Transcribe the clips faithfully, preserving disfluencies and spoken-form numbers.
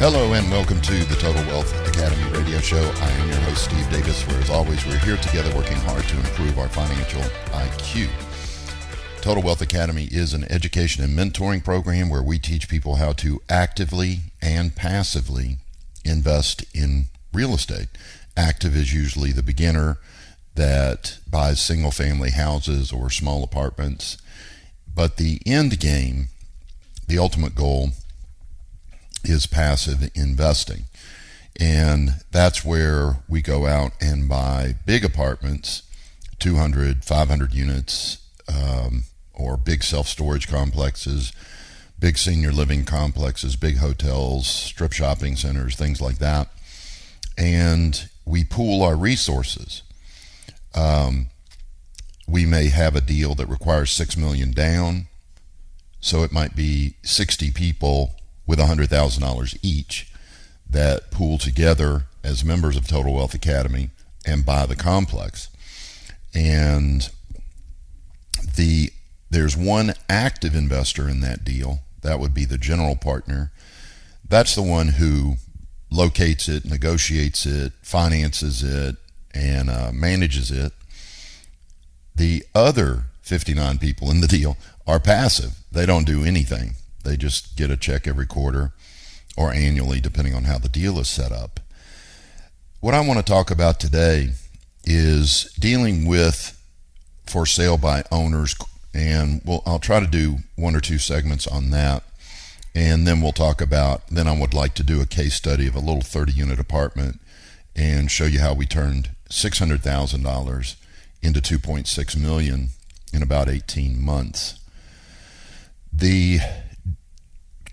Hello and welcome to the Total Wealth Academy radio show. I am your host, Steve Davis, where as always, we're here together working hard to improve our financial I Q. Total Wealth Academy is an education and mentoring program where we teach people how to actively and passively invest in real estate. Active is usually the beginner that buys single-family houses or small apartments. But the end game, the ultimate goal, is passive investing. And that's where we go out and buy big apartments, two hundred, five hundred units, um, or big self-storage complexes, big senior living complexes, big hotels, strip shopping centers, things like that. And we pool our resources. Um, we may have a deal that requires six million dollars down. So it might be sixty people with one hundred thousand dollars each that pool together as members of Total Wealth Academy and buy the complex. And the there's one active investor in that deal. That would be the general partner. That's the one who locates it, negotiates it, finances it, and uh, manages it. The other fifty-nine people in the deal are passive. They don't do anything. They just get a check every quarter or annually, depending on how the deal is set up. What I want to talk about today is dealing with for sale by owners, and we'll, I'll try to do one or two segments on that, and then we'll talk about, then I would like to do a case study of a little thirty-unit apartment and show you how we turned six hundred thousand dollars into two point six million dollars in about eighteen months. The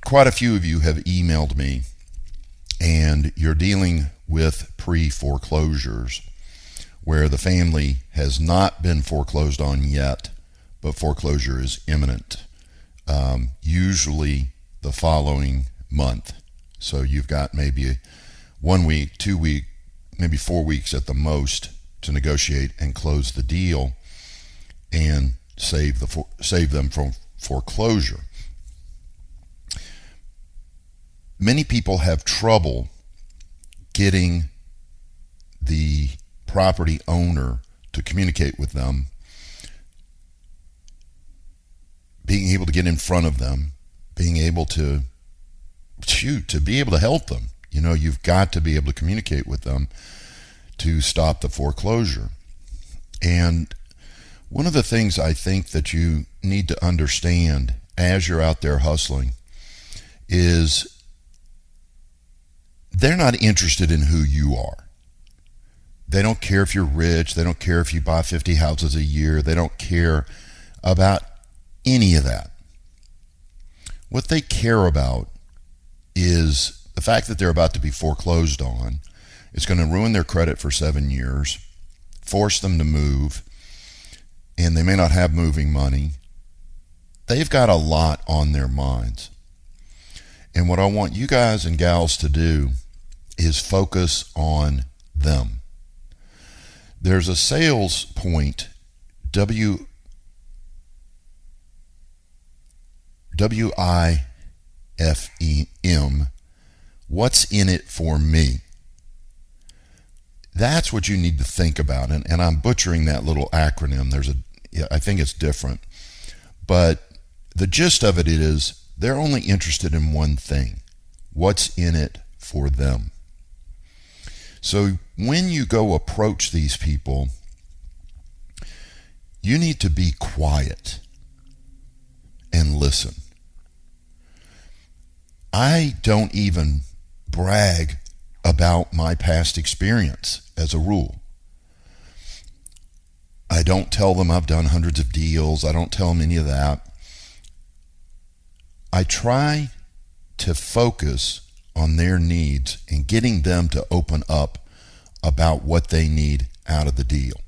Quite a few of you have emailed me, and you're dealing with pre-foreclosures where the family has not been foreclosed on yet, but foreclosure is imminent, um, usually the following month. So you've got maybe one week, two week, maybe four weeks at the most to negotiate and close the deal and save the save them from foreclosure. Many people have trouble getting the property owner to communicate with them, being able to get in front of them, being able to, shoot, to be able to help them. You know, you've got to be able to communicate with them to stop the foreclosure. And one of the things I think that you need to understand as you're out there hustling is they're not interested in who you are. They don't care if you're rich. They don't care if you buy fifty houses a year. They don't care about any of that. What they care about is the fact that they're about to be foreclosed on. It's going to ruin their credit for seven years, force them to move, and they may not have moving money. They've got a lot on their minds. And what I want you guys and gals to do is focus on them. There's a sales point, W W I F E M. What's in it for me? That's what you need to think about. And, and I'm butchering that little acronym. There's a, I think it's different, but the gist of it is they're only interested in one thing. What's in it for them? So when you go approach these people, you need to be quiet and listen. I don't even brag about my past experience as a rule. I don't tell them I've done hundreds of deals. I don't tell them any of that. I try to focus on their needs and getting them to open up about what they need out of the deal.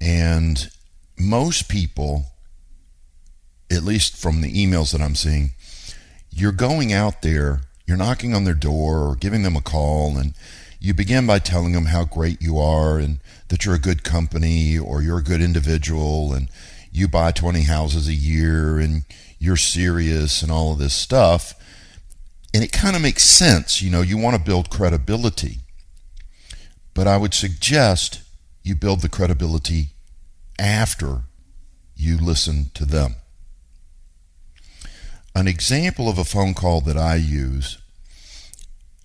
And most people, at least from the emails that I'm seeing, you're going out there, you're knocking on their door or giving them a call, and you begin by telling them how great you are and that you're a good company or you're a good individual and you buy twenty houses a year and you're serious and all of this stuff. And it kind of makes sense. You know, you want to build credibility. But I would suggest you build the credibility after you listen to them. An example of a phone call that I use,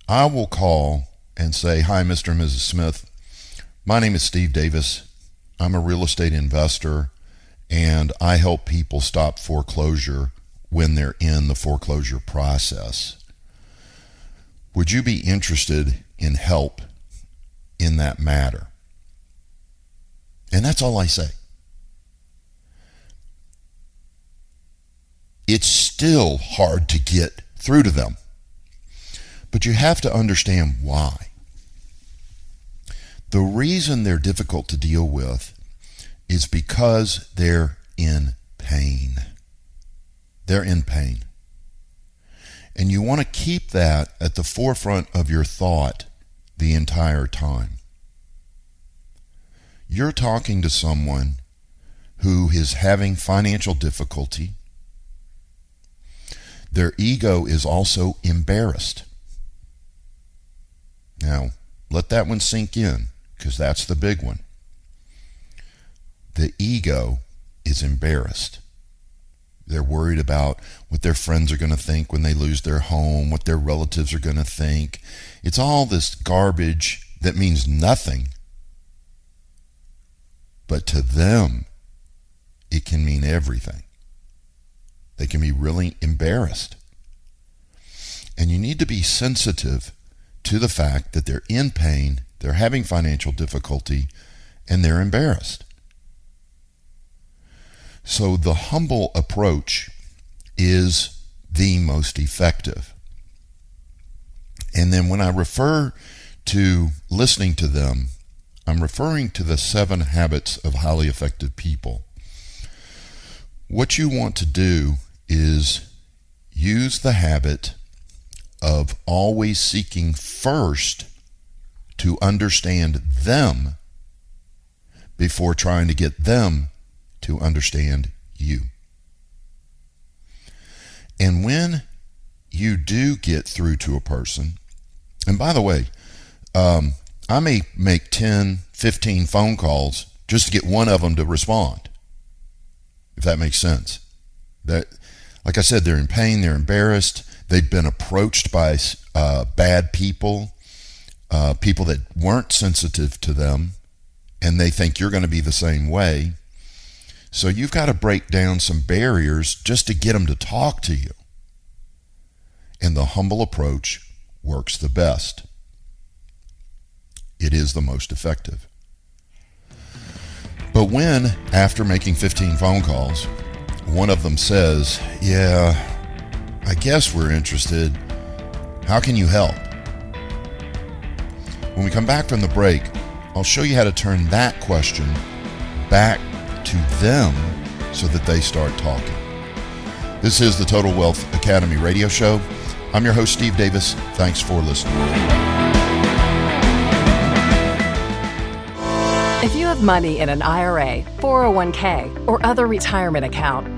I will call and say, "Hi, Mister and Missus Smith. My name is Steve Davis. I'm a real estate investor, and I help people stop foreclosure when they're in the foreclosure process. Would you be interested in help in that matter?" And that's all I say. It's still hard to get through to them, but you have to understand why. The reason they're difficult to deal with is because they're in pain. They're in pain. And you want to keep that at the forefront of your thought the entire time. You're talking to someone who is having financial difficulty. Their ego is also embarrassed. Now, let that one sink in, because that's the big one. The ego is embarrassed. They're worried about what their friends are going to think when they lose their home, what their relatives are going to think. It's all this garbage that means nothing. But to them, it can mean everything. They can be really embarrassed. And you need to be sensitive to the fact that they're in pain, they're having financial difficulty, and they're embarrassed. So the humble approach is the most effective. And then when I refer to listening to them, I'm referring to the seven habits of highly effective people. What you want to do is use the habit of always seeking first to understand them before trying to get them to understand you. And when you do get through to a person, and by the way, um, I may make ten, fifteen phone calls just to get one of them to respond, if that makes sense. That, like I said, they're in pain, they're embarrassed, they've been approached by uh, bad people, uh, people that weren't sensitive to them, and they think you're going to be the same way. So you've got to break down some barriers just to get them to talk to you. And the humble approach works the best. It is the most effective. But when, after making fifteen phone calls, one of them says, "Yeah, I guess we're interested. How can you help?" When we come back from the break, I'll show you how to turn that question back to them so that they start talking. This is the Total Wealth Academy radio show. I'm your host, Steve Davis. Thanks for listening. If you have money in an I R A, four oh one k, or other retirement account,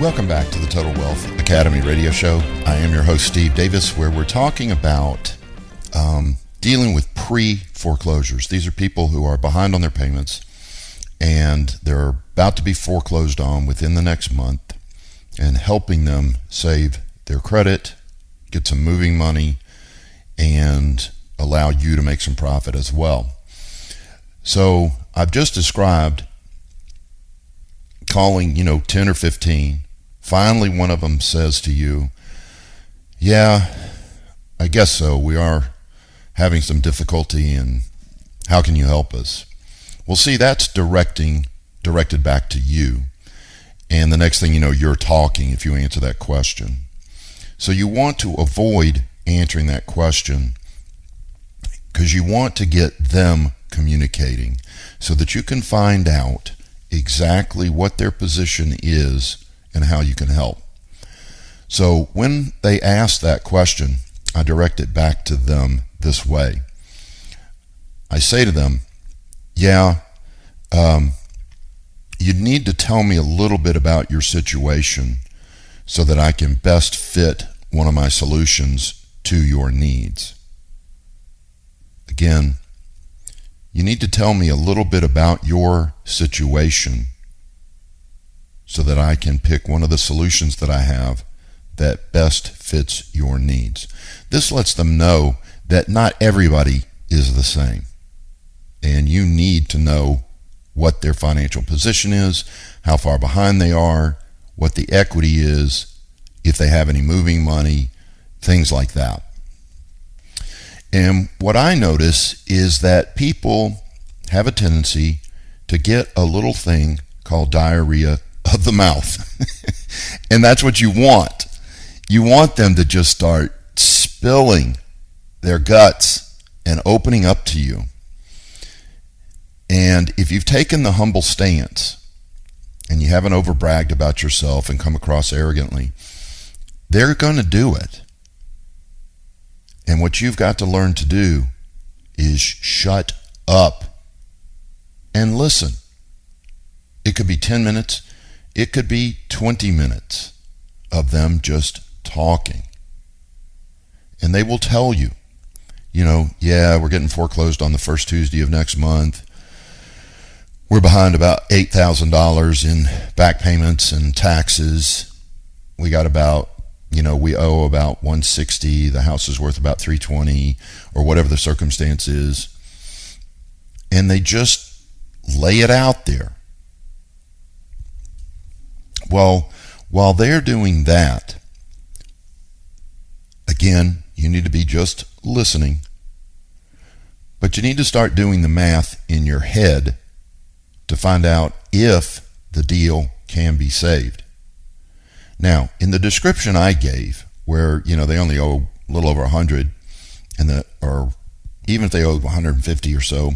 Welcome back to the Total Wealth Academy radio show. I am your host, Steve Davis, where we're talking about um, dealing with pre-foreclosures. These are people who are behind on their payments, and they're about to be foreclosed on within the next month, and helping them save their credit, get some moving money, and allow you to make some profit as well. So I've just described calling, you know, ten or fifteen. Finally, one of them says to you, yeah, I guess so. We are having some difficulty, and how can you help us? Well, see, that's directing, directed back to you. And the next thing you know, you're talking if you answer that question. So you want to avoid answering that question because you want to get them communicating so that you can find out exactly what their position is and how you can help. So when they ask that question, I direct it back to them this way. I say to them, yeah, um, you need to tell me a little bit about your situation so that I can best fit one of my solutions to your needs. Again, you need to tell me a little bit about your situation so that I can pick one of the solutions that I have that best fits your needs. This lets them know that not everybody is the same, and you need to know what their financial position is, how far behind they are, what the equity is, if they have any moving money, things like that. And what I notice is that people have a tendency to get a little thing called diarrhea of the mouth. And that's what you want. You want them to just start spilling their guts and opening up to you. And if you've taken the humble stance and you haven't overbragged about yourself and come across arrogantly, they're going to do it. And what you've got to learn to do is shut up and listen. It could be ten minutes. It could be twenty minutes of them just talking. And they will tell you, you know, yeah, we're getting foreclosed on the first Tuesday of next month. We're behind about eight thousand dollars in back payments and taxes. We got about You know, we owe about one sixty, the house is worth about three twenty, or whatever the circumstance is. And they just lay it out there. Well, while they're doing that, again, you need to be just listening. But you need to start doing the math in your head to find out if the deal can be saved. Now, in the description I gave, where, you know, they only owe a little over one hundred, and the, or even if they owe one hundred fifty or so,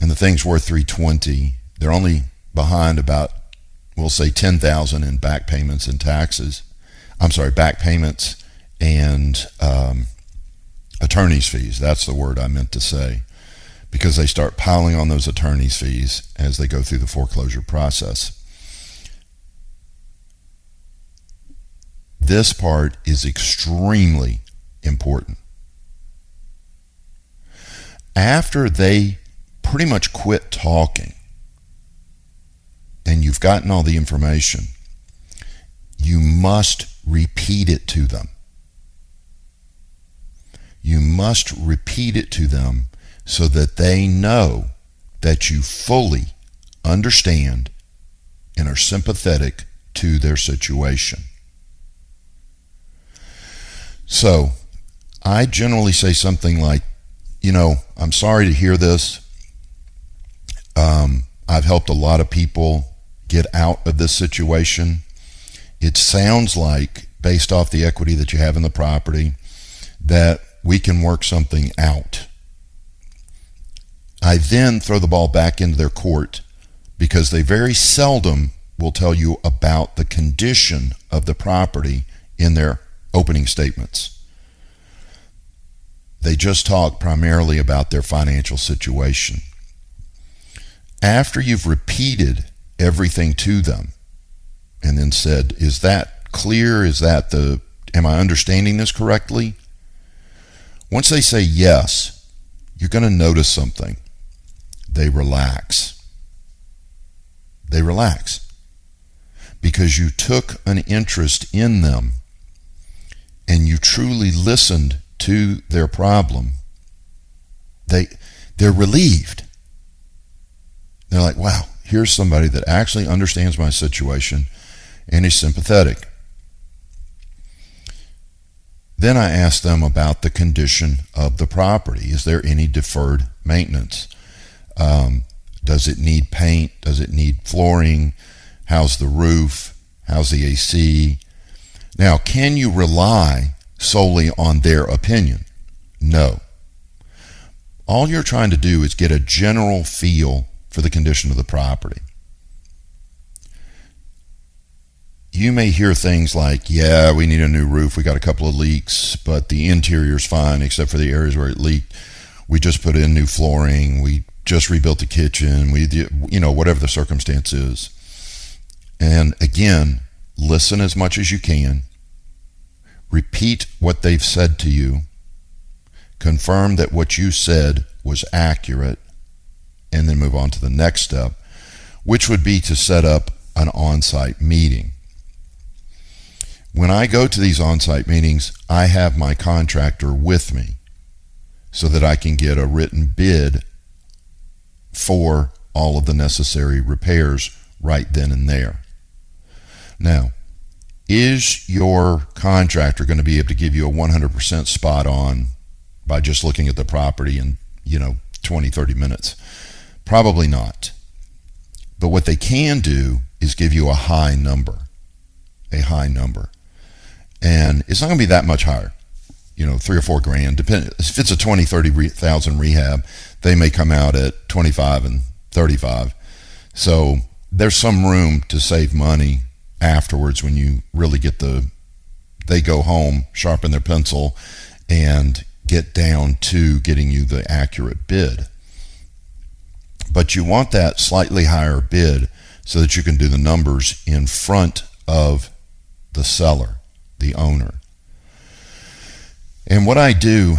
and the thing's worth three twenty, they're only behind about, we'll say, ten thousand in back payments and taxes. I'm sorry, back payments and um, attorney's fees. That's the word I meant to say, because they start piling on those attorney's fees as they go through the foreclosure process. This part is extremely important. After they pretty much quit talking and you've gotten all the information, you must repeat it to them. You must repeat it to them so that they know that you fully understand and are sympathetic to their situation. So, I generally say something like, you know, I'm sorry to hear this. Um, I've helped a lot of people get out of this situation. It sounds like, based off the equity that you have in the property, that we can work something out. I then throw the ball back into their court because they very seldom will tell you about the condition of the property in their opening statements. They just talk primarily about their financial situation. After you've repeated everything to them and then said, is that clear? Is that the, am I understanding this correctly? Once they say yes, you're going to notice something. They relax. They relax because you took an interest in them and you truly listened to their problem they they're relieved. They're like, wow, here's somebody that actually understands my situation and is sympathetic. Then I asked them about the condition of the property. Is there any deferred maintenance? Um, does it need paint? Does it need flooring? How's the roof? How's the A C? Now, can you rely solely on their opinion? No. All you're trying to do is get a general feel for the condition of the property. You may hear things like, yeah, we need a new roof. We got a couple of leaks, but the interior's fine except for the areas where it leaked. We just put in new flooring. We just rebuilt the kitchen. We, you know, whatever the circumstance is. And again, listen as much as you can. Repeat what they've said to you. Confirm that what you said was accurate, and then move on to the next step, which would be to set up an on-site meeting. When I go to these on-site meetings, I have my contractor with me so that I can get a written bid for all of the necessary repairs right then and there. Now, is your contractor going to be able to give you a one hundred percent spot on by just looking at the property in, you know, twenty, thirty minutes? Probably not. But what they can do is give you a high number, a high number. And it's not going to be that much higher, you know, three or four grand. Depend, if it's a twenty, thirty thousand rehab, they may come out at twenty-five and thirty-five. So there's some room to save money afterwards when you really get the, they go home, sharpen their pencil, and get down to getting you the accurate bid. But you want that slightly higher bid so that you can do the numbers in front of the seller, the owner. And what I do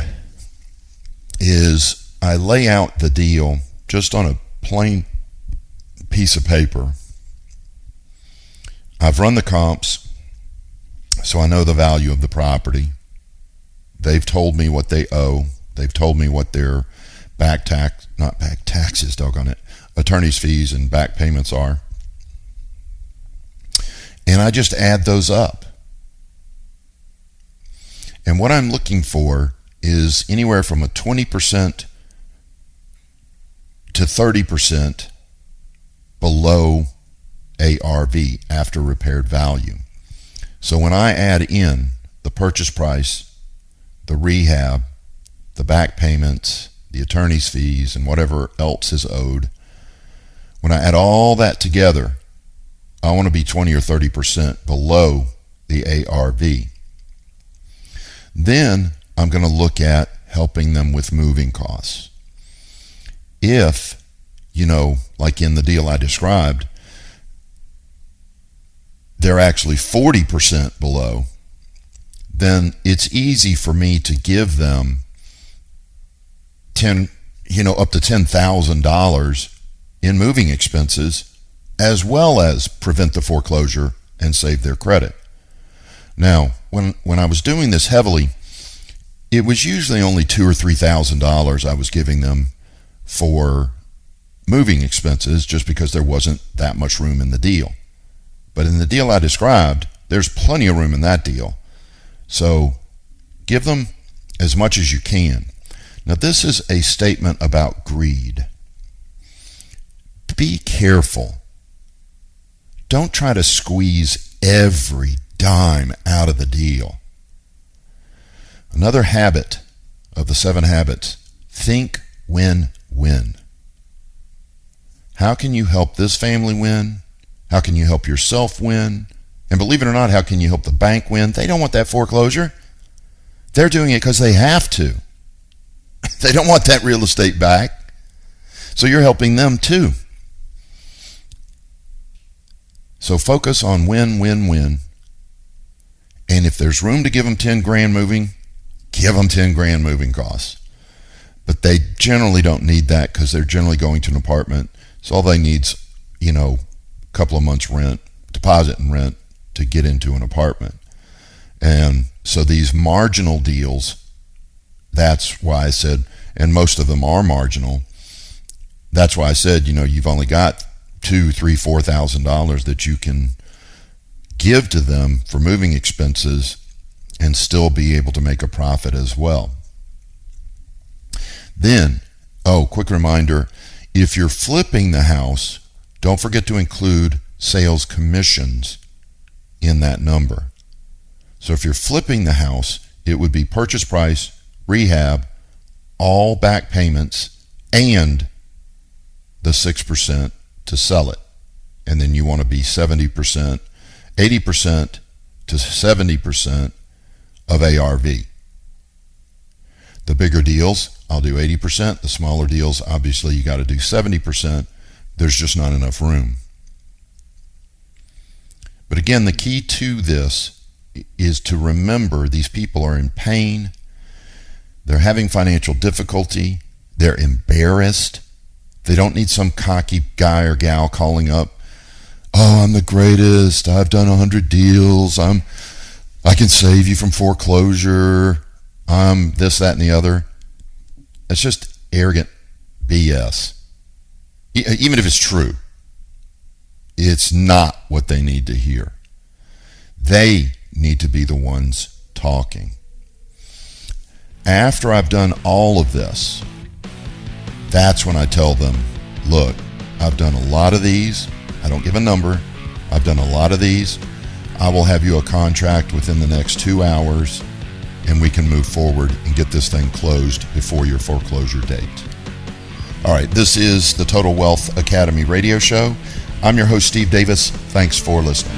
is I lay out the deal just on a plain piece of paper. I've run the comps, so I know the value of the property. They've told me what they owe. They've told me what their back tax, not back taxes, doggone it, attorney's fees and back payments are. And I just add those up. And what I'm looking for is anywhere from a twenty percent to thirty percent below A R V, after repaired value. So when I add in the purchase price, the rehab, the back payments, the attorney's fees, and whatever else is owed, when I add all that together, I want to be twenty or thirty percent below the A R V. Then I'm going to look at helping them with moving costs. If, you know, like in the deal I described, they're actually forty percent below, then it's easy for me to give them ten, you know, up to ten thousand dollars in moving expenses, as well as prevent the foreclosure and save their credit. Now, when when I was doing this heavily, it was usually only two or three thousand dollars I was giving them for moving expenses, just because there wasn't that much room in the deal. But in the deal I described, there's plenty of room in that deal. So give them as much as you can. Now, this is a statement about greed. Be careful. Don't try to squeeze every dime out of the deal. Another habit of the seven habits, think win-win. How can you help this family win? How can you help yourself win? And believe it or not, how can you help the bank win? They don't want that foreclosure. They're doing it because they have to. They don't want that real estate back. So you're helping them too. So focus on win, win, win. And if there's room to give them ten grand moving, give them ten grand moving costs. But they generally don't need that because they're generally going to an apartment. So all they need's, you know, a couple of months rent, deposit and rent to get into an apartment. And so these marginal deals, that's why I said and most of them are marginal. That's why I said, you know, you've only got two, three, four thousand dollars that you can give to them for moving expenses and still be able to make a profit as well. Then, oh, quick reminder, if you're flipping the house, don't forget to include sales commissions in that number. So if you're flipping the house, it would be purchase price, rehab, all back payments, and the six percent to sell it. And then you want to be seventy percent, eighty percent to seventy percent of A R V. The bigger deals, I'll do eighty percent. The smaller deals, obviously, you got to do seventy percent. There's just not enough room. But again, the key to this is to remember these people are in pain. They're having financial difficulty. They're embarrassed. They don't need some cocky guy or gal calling up, oh, I'm the greatest. I've done one hundred deals. I'm, I can save you from foreclosure. I'm this, that, and the other. It's just arrogant B S. E- even if it's true, it's not what they need to hear. They need to be the ones talking. After I've done all of this, that's when I tell them, look, I've done a lot of these. I don't give a number. I've done a lot of these. I will have you a contract within the next two hours, and we can move forward and get this thing closed before your foreclosure date. All right, this is the Total Wealth Academy radio show. I'm your host, Steve Davis. Thanks for listening.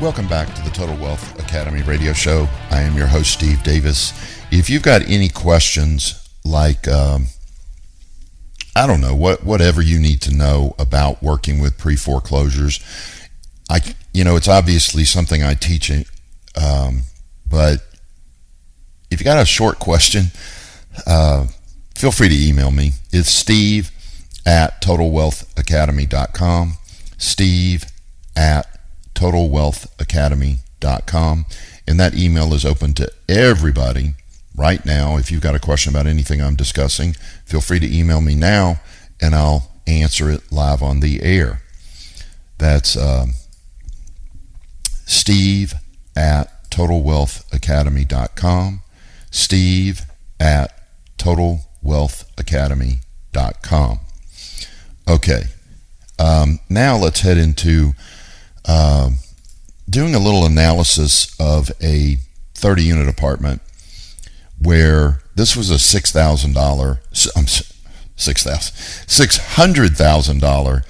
Welcome back to the Total Wealth Academy radio show. I am your host, Steve Davis. If you've got any questions like, um, I don't know, what whatever you need to know about working with pre-foreclosures, I, you know, it's obviously something I teach, um, but if you got a short question, uh, feel free to email me. It's Steve at Total Wealth Academy dot com, Steve at Total Wealth Academy dot com, and that email is open to everybody right now. If you've got a question about anything I'm discussing, feel free to email me now, and I'll answer it live on the air. That's um, Steve at Total Wealth Academy dot com, Steve at Total Wealth Academy dot com. Okay, um, now let's head into Uh, doing a little analysis of a thirty-unit apartment where this was a six thousand dollars, six hundred thousand dollars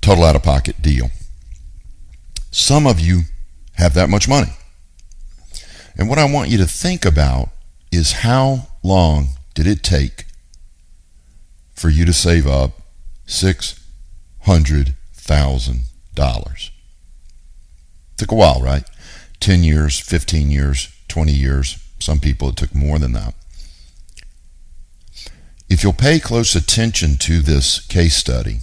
total out-of-pocket deal. Some of you have that much money. And what I want you to think about is how long did it take for you to save up six hundred thousand dollars? Took a while, right? ten years, fifteen years, twenty years. Some people it took more than that. If you'll pay close attention to this case study,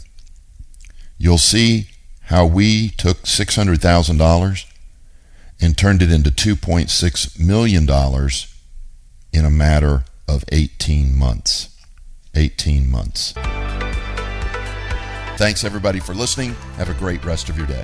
you'll see how we took six hundred thousand dollars and turned it into two point six million dollars in a matter of eighteen months. eighteen months. Thanks everybody for listening. Have a great rest of your day.